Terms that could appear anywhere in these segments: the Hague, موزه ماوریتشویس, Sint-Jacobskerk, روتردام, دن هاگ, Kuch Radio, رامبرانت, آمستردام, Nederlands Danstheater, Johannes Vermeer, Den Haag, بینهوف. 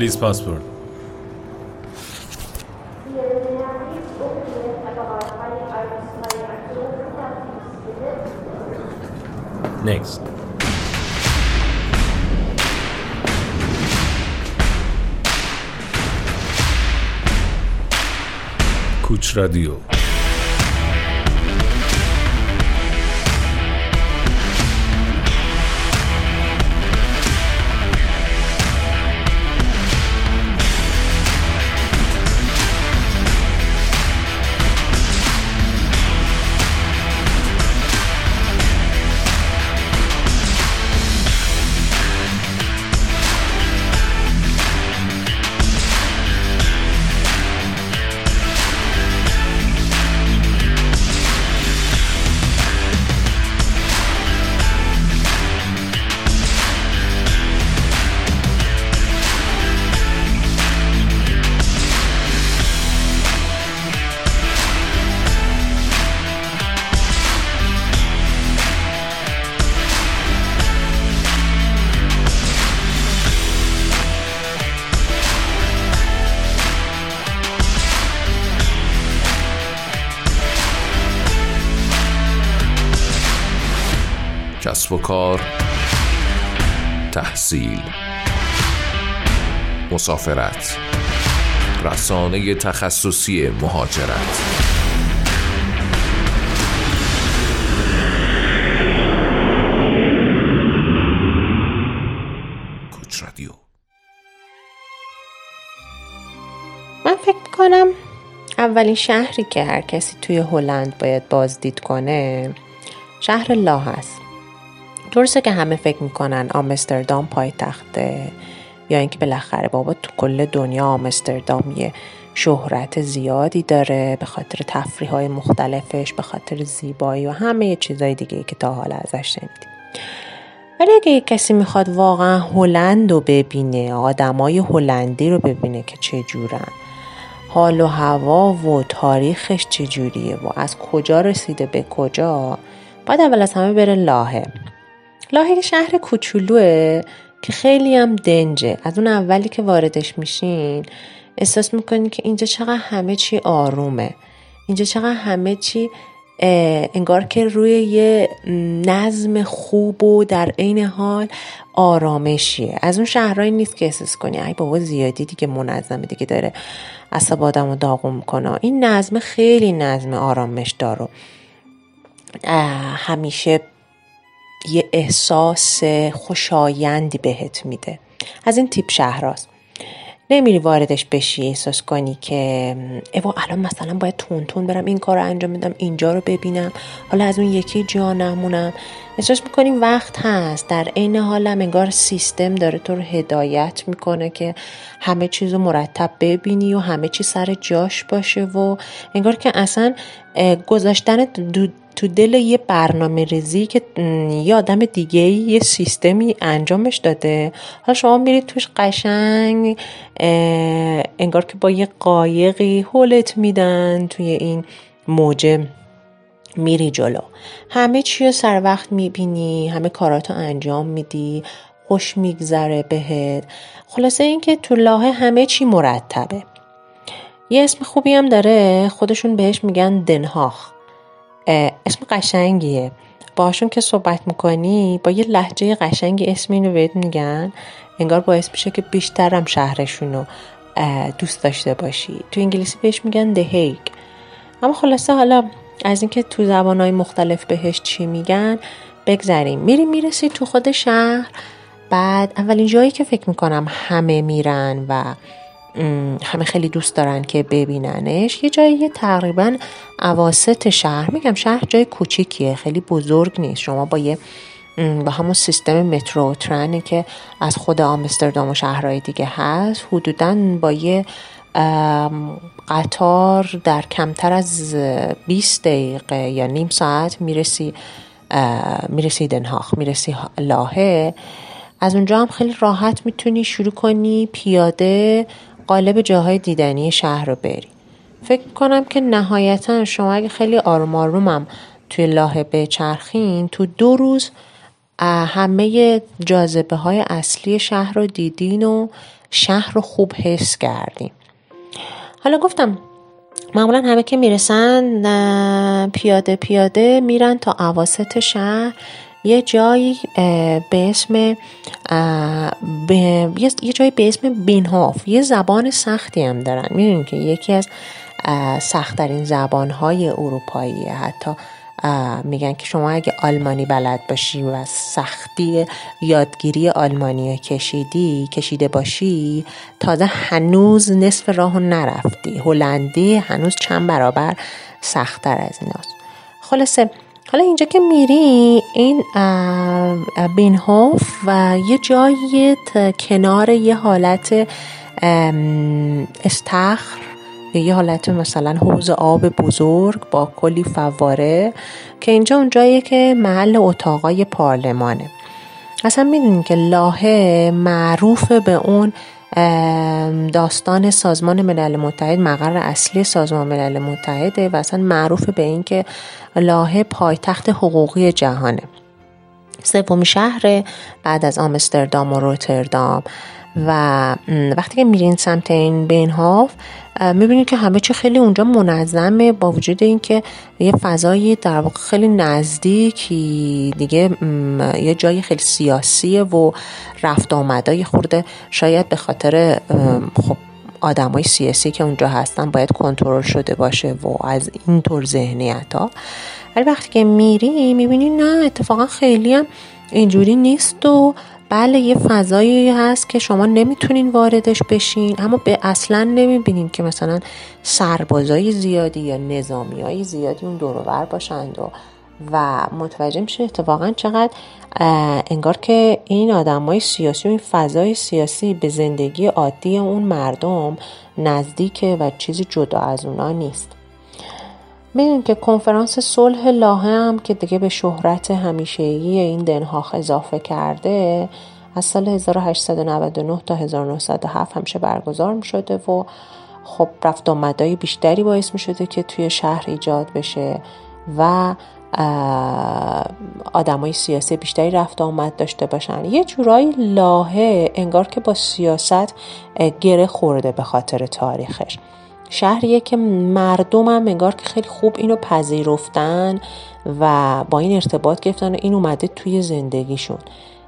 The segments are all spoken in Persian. Please passport. Next. Kuch Radio. کسب و کار، تحصیل، مسافرت، رسانه تخصصی مهاجرت. کوچ رادیو. من فکر کنم اولین شهری که هر کسی توی هلند باید بازدید کنه شهر لاهه است. درسته که همه فکر میکنن آمستردام پایتخته یا اینکه بالاخره بابا تو کل دنیا آمستردام یه شهرت زیادی داره به خاطر تفریح‌های مختلفش، به خاطر زیبایی و همه چیزای دیگه که تا حالا ازش شنیدیم. ولی اگه کسی میخواد واقعا هلند رو ببینه، آدمای هلندی رو ببینه که چه جورن، حال و هوا و تاریخش چه جوریه و از کجا رسیده به کجا، باید اول از همه بره لاهه. لاهه شهر کوچولوه که خیلی هم دنجه. از اون اولی که واردش میشین احساس میکنین که اینجا چقدر همه چی آرومه، اینجا چقدر همه چی انگار که روی یه نظم خوب و در عین حال آرامشیه. از اون شهرهایی نیست که احساس کنی ای بابا زیادی دیگه منظمه دیگه داره اعصاب آدمو داغون میکنه. این نظم خیلی نظم آرامش داره، همیشه یه احساس خوشایندی بهت میده. از این تیپ شهراست، نمیری واردش بشی احساس کنی که ایوا الان مثلا باید تونتون برم این کار رو انجام بدم، اینجا رو ببینم، حالا از اون یکی جا نمونم. احساس میکنی وقت هست، در عین حال هم انگار سیستم داره تو رو هدایت میکنه که همه چیز رو مرتب ببینی و همه چی سر جاش باشه و انگار که اصلا گذاشتن تو دل یه برنامه ریزی که یه آدم دیگه یه سیستمی انجامش داده، حالا شما میرید توش قشنگ انگار که با یه قایقی هولت میدن توی این موج میری جلو، همه چی رو سر وقت میبینی، همه کاراتو انجام میدی، خوش میگذره بهت. خلاصه این که تو لاهه همه چی مرتبه. یه اسم خوبی هم داره، خودشون بهش میگن دن هاگ. اسم قشنگیه، باشون که صحبت میکنی با یه لحجه قشنگی اسم اینو بهت میگن، انگار باعث میشه که بیشترم شهرشونو دوست داشته باشی. تو انگلیسی بهش میگن the Hague. اما خلاصه حالا از اینکه تو زبانهای مختلف بهش چی میگن بگذاریم. میرسی تو خود شهر. بعد اولین جایی که فکر میکنم همه میرن و همه خیلی دوست دارن که ببیننش یه جایی تقریبا اواسط شهر. میگم شهر جای کوچیکیه، خیلی بزرگ نیست. شما با همون سیستم مترو و ترنی که از خود آمستردام و شهرهای دیگه هست حدوداً با یه قطار در کمتر از 20 دقیقه یا نیم ساعت میرسی دن هاگ، میرسی لاهه. از اونجا هم خیلی راحت میتونی شروع کنی پیاده قالب جاهای دیدنی شهر رو بری. فکر کنم که نهایتا شما اگه خیلی آروم آرومم توی لاهه بچرخین تو 2 روز همه جاذبه های اصلی شهر رو دیدین و شهر رو خوب حفظ کردیم. حالا گفتم معمولا همه که میرسن پیاده پیاده میرن تا اواسط شهر، یه جایی به اسم بینهوف، یه زبان سختی هم دارن، میدونیم که یکی از سخت‌ترین زبان‌های اروپاییه، حتی میگن که شما اگه آلمانی بلد باشی و سختی یادگیری آلمانی کشیده باشی، تازه هنوز نصف راهو نرفتی. هلندی هنوز چند برابر سخت‌تر از ایناست. خلاصه حالا اینجا که میری این بینهوف و یه جایی کنار یه حالت استخر، یه حالت مثلا حوض آب بزرگ با کلی فواره، که اینجا اونجاییه که محل اتاقای پارلمانه. اصلا میدونین که لاهه معروف به اون داستان سازمان ملل متحد، مقر اصلی سازمان ملل متحده و اصلا معروف به این که لاهه پایتخت حقوقی جهانه، سومین شهر بعد از آمستردام و روتردام. و وقتی که میرین سمت این بینهوف میبینید که همه چی خیلی اونجا منظمه، با وجود اینکه یه فضای در واقع خیلی نزدیکی دیگه، یه جای خیلی سیاسیه و رفت آمدای خورده، شاید به خاطر خب آدمای سیاسی که اونجا هستن باید کنترل شده باشه و از این طور ذهنیت‌ها. ولی وقتی که میری میبینی نه، اتفاقا خیلی هم اینجوری نیست و بله یه فضایی هست که شما نمیتونین واردش بشین، اما به اصلا نمیبینین که مثلا سربازای زیادی یا نظامیای زیادی اون دور و بر باشند و متوجه میشین اتفاقا چقدر انگار که این آدمای سیاسی و این فضای سیاسی به زندگی عادی اون مردم نزدیکه و چیزی جدا از اونا نیست. میدونیم که کنفرانس صلح لاهه هم که دیگه به شهرت همیشگی این دن هاگ اضافه کرده، از سال 1899 تا 1907 همیشه برگزار می شده و خب رفت آمدهای بیشتری باعث می شده که توی شهر ایجاد بشه و آدمای سیاسی بیشتری رفت آمد داشته باشن. یه جورایی لاهه انگار که با سیاست گره خورده به خاطر تاریخش. شهریه که مردم هم انگار که خیلی خوب اینو پذیرفتن و با این ارتباط گرفتن و این اومده توی زندگیشون.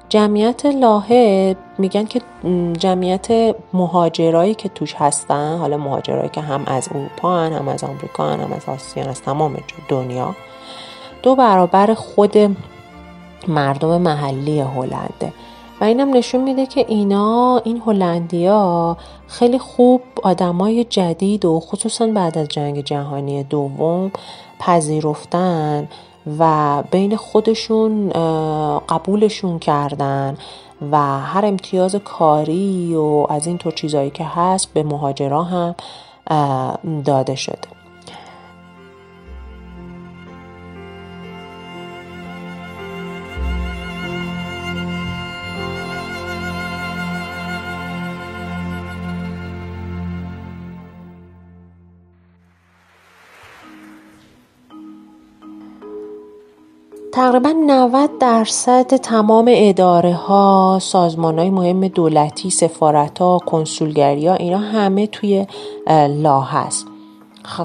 جمعیت لاهه میگن که جمعیت مهاجرایی که توش هستن، حالا مهاجرایی که هم از اروپا هن، هم از آمریکا هن، هم از آسیا هن، از تمام دنیا، 2 برابر خود مردم محلی هلنده. و اینم نشون میده که این هلندیا خیلی خوب آدمای جدید و خصوصا بعد از جنگ جهانی دوم پذیرفتن و بین خودشون قبولشون کردن و هر امتیاز کاری و از این طور چیزایی که هست به مهاجرا هم داده شده. تقریبا 90% تمام اداره ها، سازمان های مهم دولتی، سفارت ها، کنسولگری ها، اینا همه توی لاهه است.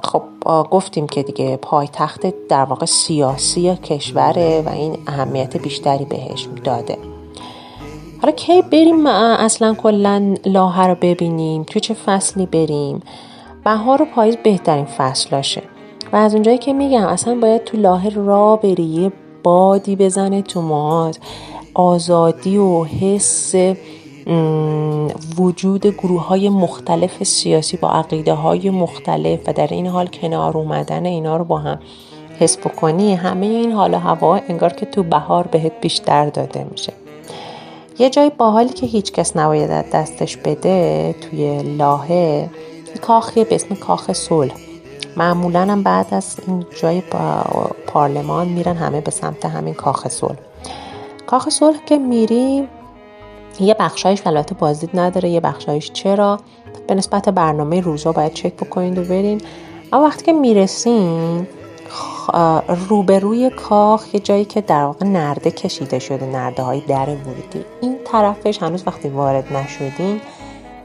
خب گفتیم که دیگه پایتخت در واقع سیاسی کشوره و این اهمیت بیشتری بهش داده. حالا کی بریم اصلا کلا لاهه رو ببینیم؟ توی چه فصلی بریم؟ بهار و پاییز بهترین فصلاشه و از اونجایی که میگم اصلا باید تو لاهه را بری، یه بادی بزنه تو موهات، آزادی و حس وجود گروه های مختلف سیاسی با عقیده های مختلف و در این حال کنار اومدن اینا رو با هم حس بکنی، همه این حال و هوا انگار که تو بهار بهت بیشتر داده میشه. یه جای باحالی که هیچ کس نباید از دستش بده توی لاهه، کاخی به اسم کاخ صلح. معمولاً هم بعد از این جای پارلمان میرن همه به سمت همین کاخ صلح. کاخ صلح که میری، یه بخشایش البته بازدید نداره، یه بخشایش چرا به نسبت برنامه روزا باید چک بکنید و برین. اما وقتی که میرسین روبروی کاخ یه جایی که در واقع نرده کشیده شده، نرده های در ورودی، این طرفش هنوز وقتی وارد نشدین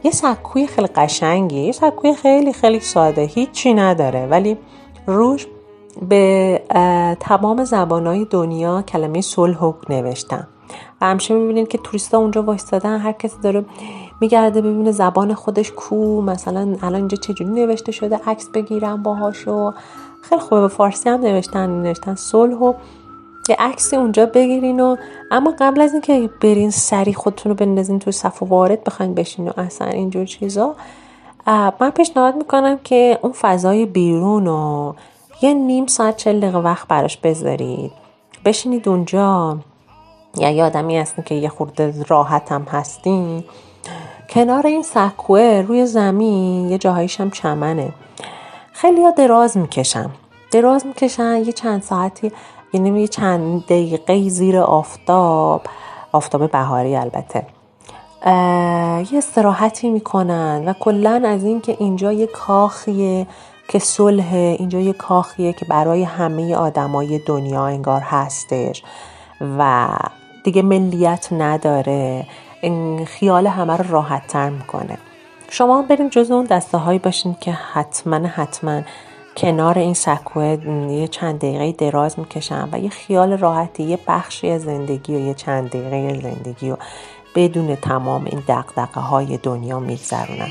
یه سکوی خیلی قشنگی، یه سکوی خیلی خیلی ساده، هیچی نداره، ولی روش به تمام زبانهای دنیا کلمه صلح نوشتم و همیشه میبینید که توریستا اونجا وایستادن، هر کسی داره میگرده ببینه زبان خودش کو، مثلا الان اینجا چجوری نوشته شده، عکس بگیرم باهاشو. خیلی خوبه، به فارسی هم نوشتن صلح و یه عکسی اونجا بگیرین. و اما قبل از اینکه برین سری خودتون رو بندازین تو صف و وارد بخواین بشین و اصلا اینجور چیزا، من پیشنهاد میکنم که اون فضای بیرون رو یه نیم ساعت 40 دقیقه وقت براش بذارید، بشینید اونجا. یا یه آدمی هستین که یه خورده راحت هم هستین، کنار این سکوه روی زمین یه جاهایش هم چمنه، خیلی ها دراز میکشن یه چند ساعتی، یعنی یه چند دقیقه زیر آفتاب بهاری البته، یه استراحتی میکنن. و کلن از این که اینجا یه کاخیه که صلحه، اینجا یه کاخیه که برای همه آدمای دنیا انگار هستش و دیگه ملیت نداره، این خیال همه رو راحت تر میکنه. شما بریم جز اون دسته هایی باشین که حتما کنار این سکوه یه چند دقیقه دراز میکشن و یه خیال راحتی، یه بخشی زندگی و یه چند دقیقه زندگی و بدون تمام این دغدغه های دنیا میگذرونن.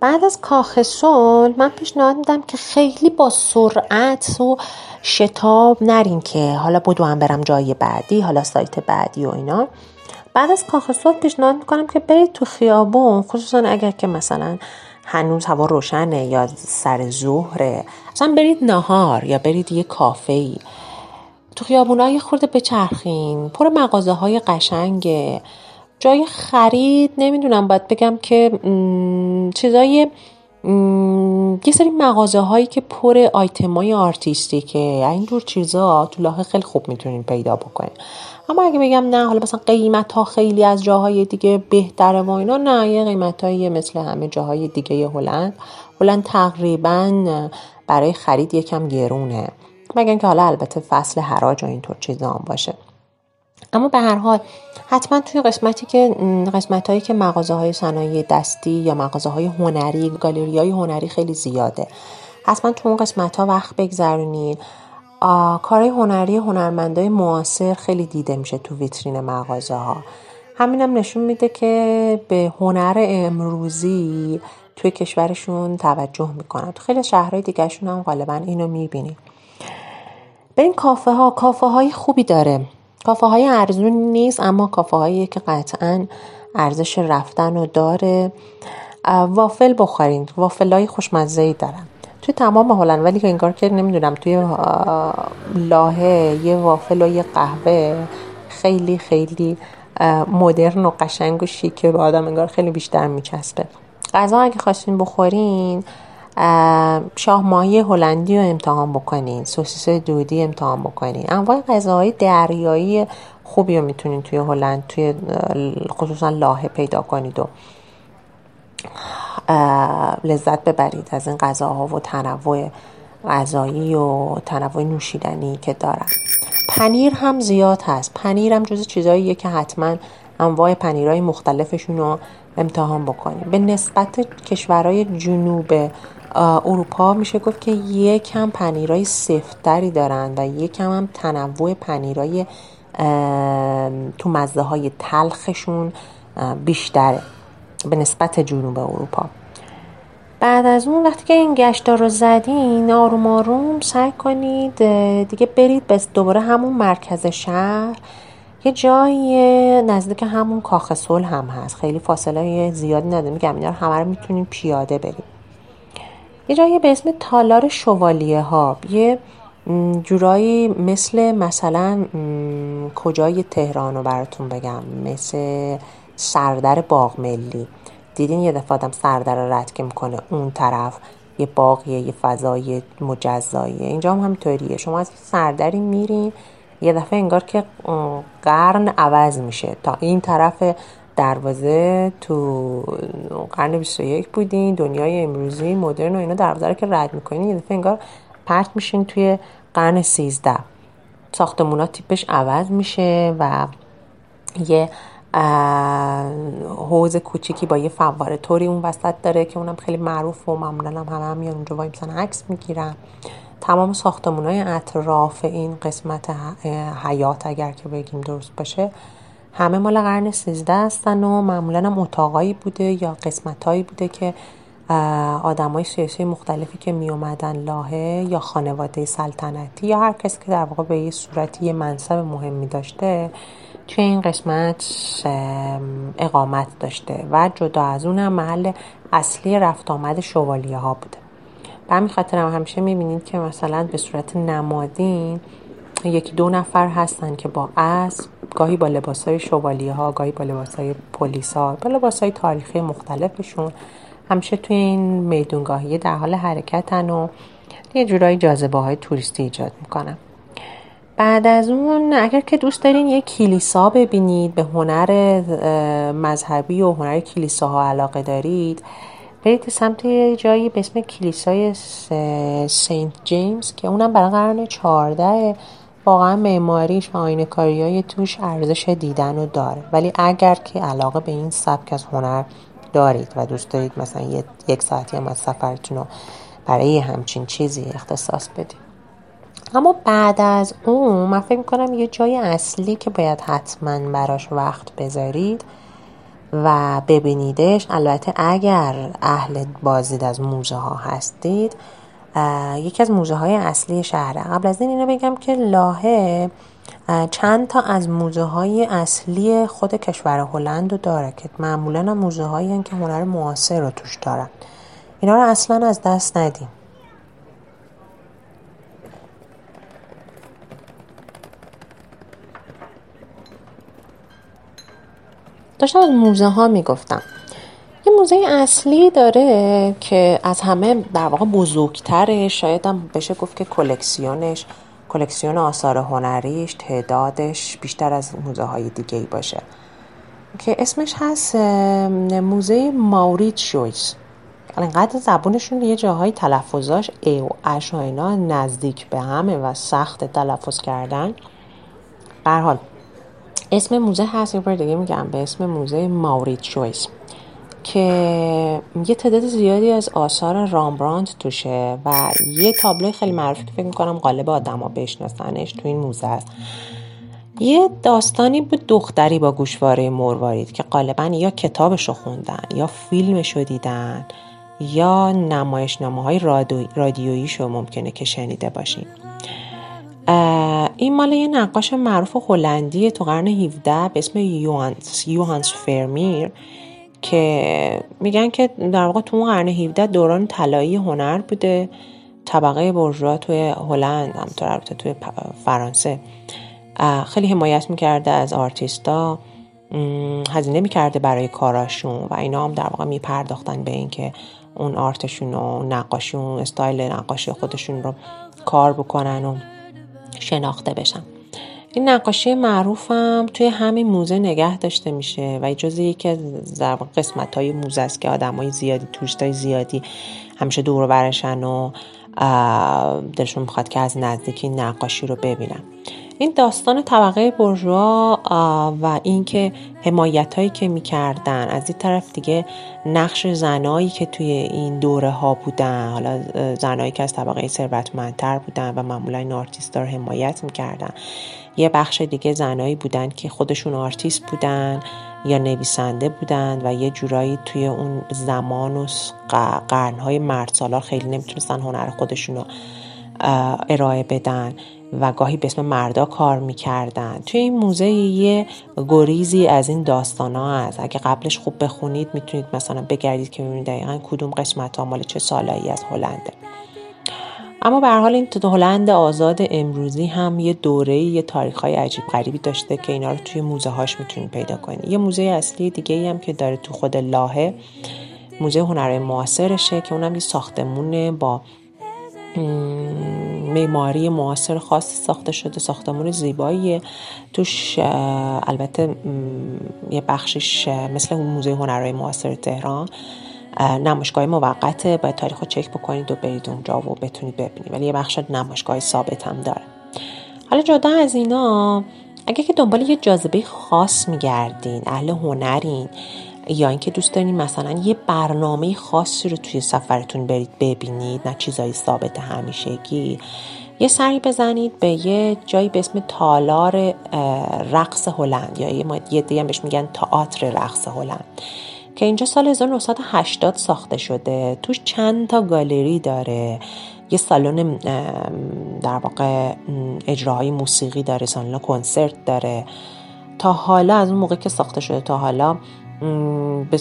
بعد از کاخ صلح من پیشنهاد میدم که خیلی با سرعت و شتاب نرین که حالا بدو هم برم جای بعدی، حالا سایت بعدی و اینا. بعد از کاخ صلح پیشنهاد میکنم که برید تو خیابون، خصوصا اگر که مثلا هنوز هوا روشنه یا سر ظهره، مثلا برید ناهار یا برید یه کافه‌ای. تو خیابون‌ها یه خورده بچرخین، پر مغازه‌های قشنگه، جای خرید نمیدونم باید بگم که چیزای یه سری مغازه هایی که پر آیتمای آرتیستیکه، اینجور چیزا تو لاهه خیلی خوب میتونین پیدا بکنین. اما اگه بگم نه حالا مثلا قیمت ها خیلی از جاهای دیگه بهتره و اینا، نه، یه قیمت هایی مثل همه جاهای دیگه هلند تقریبا برای خرید یکم گرونه، مگر اینکه حالا البته فصل حراج و اینطور چیزا هم باشه. اما به هر حال حتما توی قسمتایی که مغازه‌های صنایع دستی یا مغازه‌های هنری، گالری‌های هنری خیلی زیاده، حتما تو اون قسمت‌ها وقت بگذرونید. کارهای هنری هنرمندای معاصر خیلی دیده میشه تو ویترین مغازه‌ها. همینم نشون میده که به هنر امروزی توی کشورشون توجه میکنن. تو خیلی شهرهای دیگه‌شون هم غالبا اینو میبینید. ببین کافه‌های خوبی داره. کافه های ارزون نیست، اما کافه هایی که قطعا ارزش رفتن رو داره. وافل بخورین، وافل های خوشمزه‌ای دارن توی تمام هلند، ولی که انگار که نمیدونم توی لاهه یه وافل و یه قهوه خیلی خیلی مدرن و قشنگ و شیکه، به آدم انگار خیلی بیشتر میچسبه. غذا اگه خواستین بخورین، شاه ماهی هلندی رو امتحان بکنین، سوسیس دودی امتحان بکنین. انواع غذاهای دریایی خوبی رو میتونین توی هلند، توی خصوصا لاهه پیدا کنید و لذت ببرید از این غذاها و تنوع غذایی و تنوع نوشیدنی که دارن. پنیر هم زیاد هست، پنیر هم جز چیزاییه که حتما انواع پنیرهای مختلفشون رو امتحان بکنیم. به نسبت کشورهای جنوب اروپا میشه گفت که یکم پنیرهای سفتری دارن و یکم هم تنوع پنیرهای تو مزه های تلخشون بیشتره به نسبت جنوب اروپا. بعد از اون وقتی که این گشتا رو زدین آروم آروم سعی کنید دیگه برید به دوباره همون مرکز شهر، یه جای نزدیک همون کاخ صلح هم هست، خیلی فاصله زیادی نداره، میگم اینا رو همه رو میتونید پیاده برید. یه جایی به اسم تالار شوالیه ها، یه جورایی مثلا کجای تهران رو براتون بگم، مثل سردر باغ ملی. دیدین یه دفعه آدم سردر رو رد که میکنه اون طرف یه باغیه، یه فضای مجزاییه. اینجا هم همینطوریه، شما از سردری میرین یه دفعه انگار که قرن عوض میشه، تا این طرف دروازه تو قرن 21 بودین، دنیای امروزی مدرن و اینا، دروازه رو که رد میکنین یه دفعه انگار پرت میشین توی قرن 13. ساختمونا تیپش عوض میشه و یه حوض کوچیکی با یه فواره طوری اون وسط داره که اونم خیلی معروف و معمولا هم همه هم میان اونجا وای میسن عکس میگیرن. تمام ساختمان‌های اطراف این قسمت حیات اگر که بگیم درست باشه همه مال قرن 13 هستن و معمولا هم اتاقایی بوده یا قسمتایی بوده که آدمای سیاسی مختلفی که می اومدن لاهه یا خانواده سلطنتی یا هر کسی که در واقع به یه صورتی یه منصب مهمی داشته توی این قسمت اقامت داشته و جدا از اون هم محل اصلی رفت آمد شوالیه ها بوده. به همین خاطر هم همیشه میبینید که مثلا به صورت نمادین یکی دو نفر هستن که با اسب، گاهی با لباسای شوالیه ها، گاهی با لباسای پلیس ها، با لباسای تاریخی مختلفشون همیشه توی این میدونگاهی در حال حرکتن و یه جورایی جاذبه های توریستی ایجاد میکنن. بعد از اون اگر که دوست دارین یه کلیسا ببینید، به هنر مذهبی و هنر کلیساها علاقه دارید، برید سمت یه جایی به اسم کلیسای سنت جیمز که اونم برای قرن 14 واقعا معماریش و آینه کاریای توش ارزش دیدن رو داره. ولی اگر که علاقه به این سبک از هنر دارید و دوست دارید مثلا یک ساعتی هم از سفرتون رو برای همچین چیزی اختصاص بدید. اما بعد از اون من فکر میکنم یه جای اصلی که باید حتما براش وقت بذارید و ببینیدش، البته اگر اهل بازدید از موزه ها هستید، یکی از موزه های اصلی شهره. قبل از این بگم که لاهه چند تا از موزه های اصلی خود کشور هلند رو داره که معمولا موزه هایی که هنر معاصر رو توش دارن. اینا رو اصلا از دست ندیم. داشتم از موزه ها میگفتم، یه موزه اصلی داره که از همه در واقع بزرگتره، شاید هم بشه گفت که کلکسیون آثار هنریش تعدادش بیشتر از موزه های دیگه ای باشه که اسمش هست موزه ماوریتشویس. انقدر زبونشون یه جاهای تلفظاش ای و اش و اینا نزدیک به همه و سخت تلفظ کردن. به هر حال اسم موزه هست، یه بار دیگه میگم، به اسم موزه ماوریتشویس که یه تعداد زیادی از آثار رامبرانت توشه و یه تابلوی خیلی معروف که فکر میکنم غالب آدما بشناسنش تو این موزه است. یه داستانی بود، دختری با گوشواره مروارید که غالبا یا کتابش رو خوندن یا فیلمش رو دیدن یا نمایشنامه‌های رادیوییش رو ممکنه که شنیده باشین. این مال یه نقاش معروف هلندی تو قرن 17 به اسم یوهانس فرمیر که میگن که در واقع تو قرن 17 دوران طلایی هنر بوده. طبقه بورژوا توی هلند همطور البته توی فرانسه خیلی حمایت میکرده از آرتیستا، هزینه میکرده برای کاراشون و اینا هم در واقع میپرداختن به این که اون آرتشون و نقاشون، استایل نقاشی خودشون رو کار بکنن و شناخته بشن. این نقاشی معروفم توی همین موزه نگه داشته میشه و جز یکی از قسمت‌های موزه است که آدمای زیادی، توریستای زیادی همیشه دور و برشن و دلشون می‌خواد که از نزدیکی نقاشی رو ببینن. این داستان طبقه بورژوا و اینکه حمایتایی که می‌کردن، از این طرف دیگه نقش زنایی که توی این دوره ها بودن، حالا زنایی که از طبقه ثروتمندتر بودن و معمولا این آرتیستا رو حمایت می‌کردن، یه بخش دیگه زنایی بودن که خودشون آرتیست بودن یا نویسنده بودن و یه جورایی توی اون زمان و قرن‌های مردسالار خیلی نمیتونستن هنر خودشون رو ارائه بدن و گاهی به اسم مردا کار میکردن. توی این موزه یه گریزی از این داستانا هست. اگه قبلش خوب بخونید میتونید مثلا بگردید که ببینید دقیقاً کدوم قسمت ها مال چه سالایی از هلنده. اما به هر حال این هلند آزاد امروزی هم یه دوره‌ای یه تاریخ‌های عجیب غریبی داشته که اینا رو توی موزه هاش میتونید پیدا کنید. یه موزه اصلی دیگه‌ای هم که داره تو خود لاهه، موزه هنرهای معاصرشه که اونم یه ساختمونه با معماری معاصر خاصی ساخته شده، ساختمان زیباییه. توش البته یه بخشش مثل موزه هنرهای معاصر تهران نمایشگاه موقته، باید تاریخ رو چک بکنید و برید اونجا و بتونید ببینید، ولی یه بخش نمایشگاه ثابت هم داره. حالا جدا از اینا، اگه که دنبال یه جاذبه خاص میگردین، اهل هنرین یا اینکه دوست دارین مثلا یه برنامه خاصی رو توی سفرتون برید ببینید، نه چیزای ثابت همیشگی، یه سری بزنید به یه جایی به اسم تالار رقص هلند یا یه دیگه هم بهش میگن تئاتر رقص هلند که اینجا سال 1980 ساخته شده. توش چند تا گالری داره، یه سالن در واقع اجراهای موسیقی داره، سالن کنسرت داره. تا حالا از اون موقع که ساخته شده تا حالا به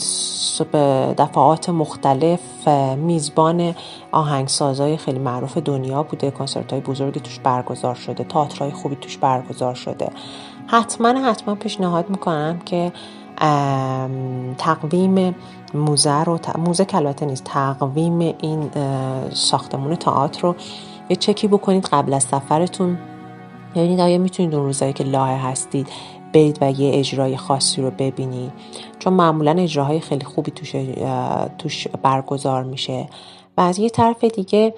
دفعات مختلف میزبان آهنگسازهای خیلی معروف دنیا بوده، کنسرت‌های بزرگی توش برگزار شده، تئاترای خوبی توش برگزار شده. حتما پیشنهاد میکنم که تقویم موزه رو، موزه کلاته نیست، تقویم این ساختمون تئاتر رو یه چکی بکنید قبل از سفرتون، ببینید آیا میتونید اون روزایی که لاهه هستید برید و یه اجرای خاصی رو ببینید، چون معمولا اجراهای خیلی خوبی توش برگزار میشه. و از یه طرف دیگه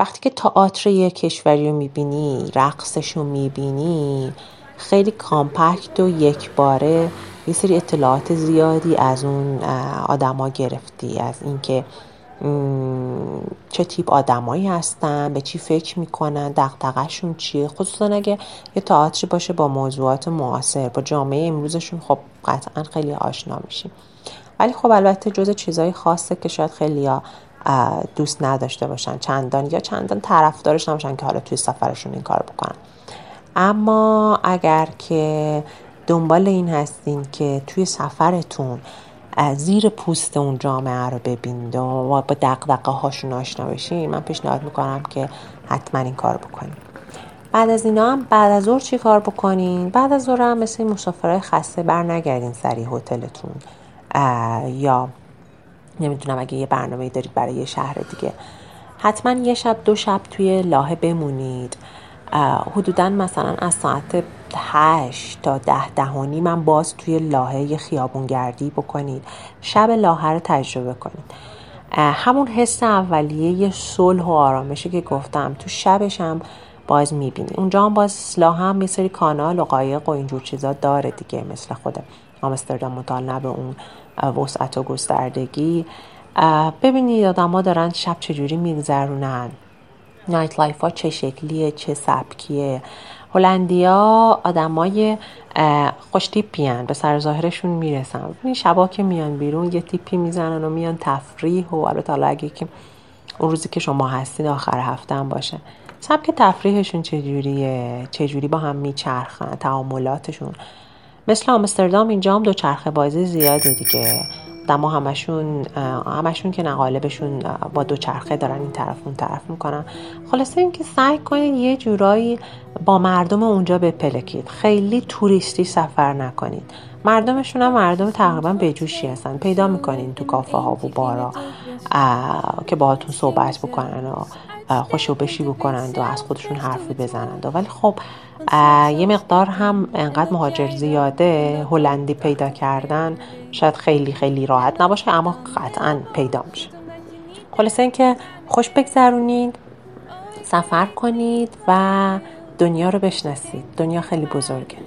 وقتی که تئاتر یه کشوری رو میبینی، رقصش رو میبینی، خیلی کامپکت و یکباره یه سری اطلاعات زیادی از اون آدما گرفتی، از اینکه چه تیپ آدمایی هستن، به چی فکر میکنن، دغدغه‌شون چیه، خصوصا اگه یه تئاتری باشه با موضوعات معاصر، با جامعه امروزشون خب قطعا خیلی آشنا میشیم. ولی خب البته جزء چیزای خاصه که شاید خیلیا دوست نداشته باشن چندان، یا چندان طرفدارش نباشن که حالا توی سفرشون این کار بکنن. اما اگر که دنبال این هستین که توی سفرتون زیر پوست اون جامعه رو ببینید و با دغدغه هاشون آشنا بشین، من پیشنهاد میکنم که حتما این کار بکنین. بعد از اینا هم بعد از ظهر چی کار بکنین؟ بعد از ظهر هم مثل مسافرهای خسته برنگردین سری هتلتون، یا نمیدونم اگه یه برنامه دارید برای یه شهر دیگه، حتما یه شب دو شب توی لاهه بمونید. حدوداً مثلا از ساعت 8 تا 10 من باز توی لاهه خیابونگردی بکنید، شب لاهه رو تجربه کنید. همون حس اولیه یه صلح و آرامشی که گفتم تو شبش هم باز میبینی. اونجا هم باز لاهه هم یه سری کانال و قایق و اینجور چیزا داره دیگه، مثل خود آمستردام مطالعه به اون وسعت و گستردگی. ببینید آدم ها دارن شب چجوری میگذرونن، نایت لایف ها چه شکلیه، چه سبکیه. هلندیا آدمای خوش تیپی ان، به سر ظاهرشون میرسن. این شبا که میان بیرون یه تیپی میزنن و میان تفریح، و البته حالا اگه که اون روزی که شما هستین آخر هفته هم باشه، سبک تفریحشون چجوریه، چجوری با هم میچرخن، تعاملاتشون. مثل آمستردام اینجا هم دوچرخه بازی زیاده دیگه، دما همشون که نقالبشون با دوچرخه دارن این طرف اون طرف میکنن. خلاصه این که سعی کنید یه جورایی با مردم اونجا بپلکید، خیلی توریستی سفر نکنید. مردمشون هم مردم تقریبا بجوشی هستن، پیدا میکنین تو کافه ها و بارا که باهاتون صحبت بکنن و خوشو بشی بکنند و از خودشون حرفی بزنند. ولی خب یه مقدار هم انقدر مهاجر زیاده، هلندی پیدا کردن شاید خیلی راحت نباشه، اما قطعا پیدا میشه. خلاصه این که خوش بگذرونید، سفر کنید و دنیا رو بشناسید. دنیا خیلی بزرگه.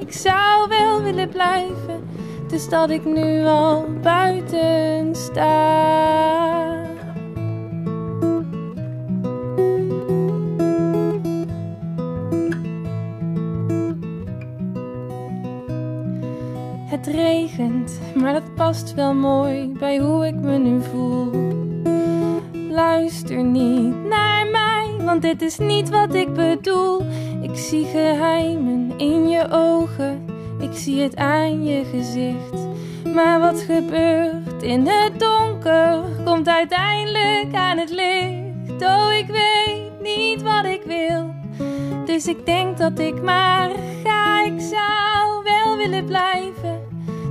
Ik zou wel willen blijven, dus dat ik nu al buiten sta. Het regent, maar dat past wel mooi bij hoe ik me nu voel. Luister niet naar mij, want dit is niet wat ik bedoel. Ik zie geheimen in je ogen, ik zie het aan je gezicht. Maar wat gebeurt in het donker, komt uiteindelijk aan het licht. Oh, ik weet niet wat ik wil, dus ik denk dat ik maar ga. Ik zou wel willen blijven,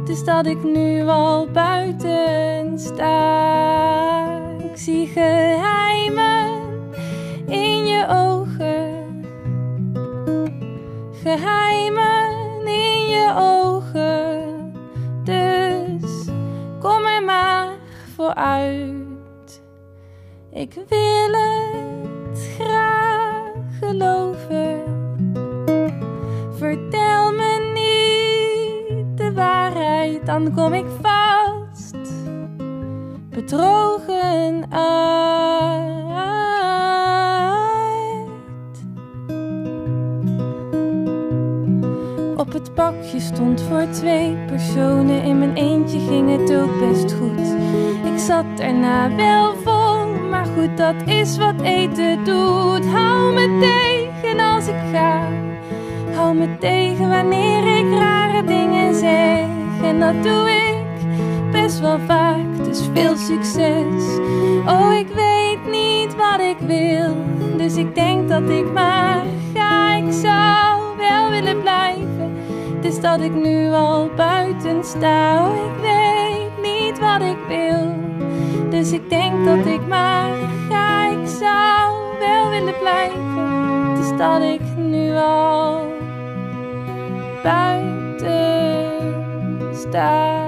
dus dat ik nu al buiten sta. Ik zie geheimen in je ogen. Geheimen in je ogen, dus kom maar vooruit. Ik wil het graag geloven. Vertel me niet de waarheid, dan kom ik vast bedrogen uit. Op het pakje stond voor 2 personen, in mijn eentje ging het ook best goed. Ik zat erna wel vol, maar goed, dat is wat eten doet. Hou me tegen als ik ga, hou me tegen wanneer ik rare dingen zeg. En dat doe ik best wel vaak, dus veel succes. Oh, ik weet niet wat ik wil, dus ik denk dat ik maar ga. Ik zou wel willen blijven, dus dat ik nu al buiten sta. Oh, ik weet niet wat ik wil, dus ik denk dat ik maar ga. Ik zou wel willen blijven, dus dat ik nu al buiten sta.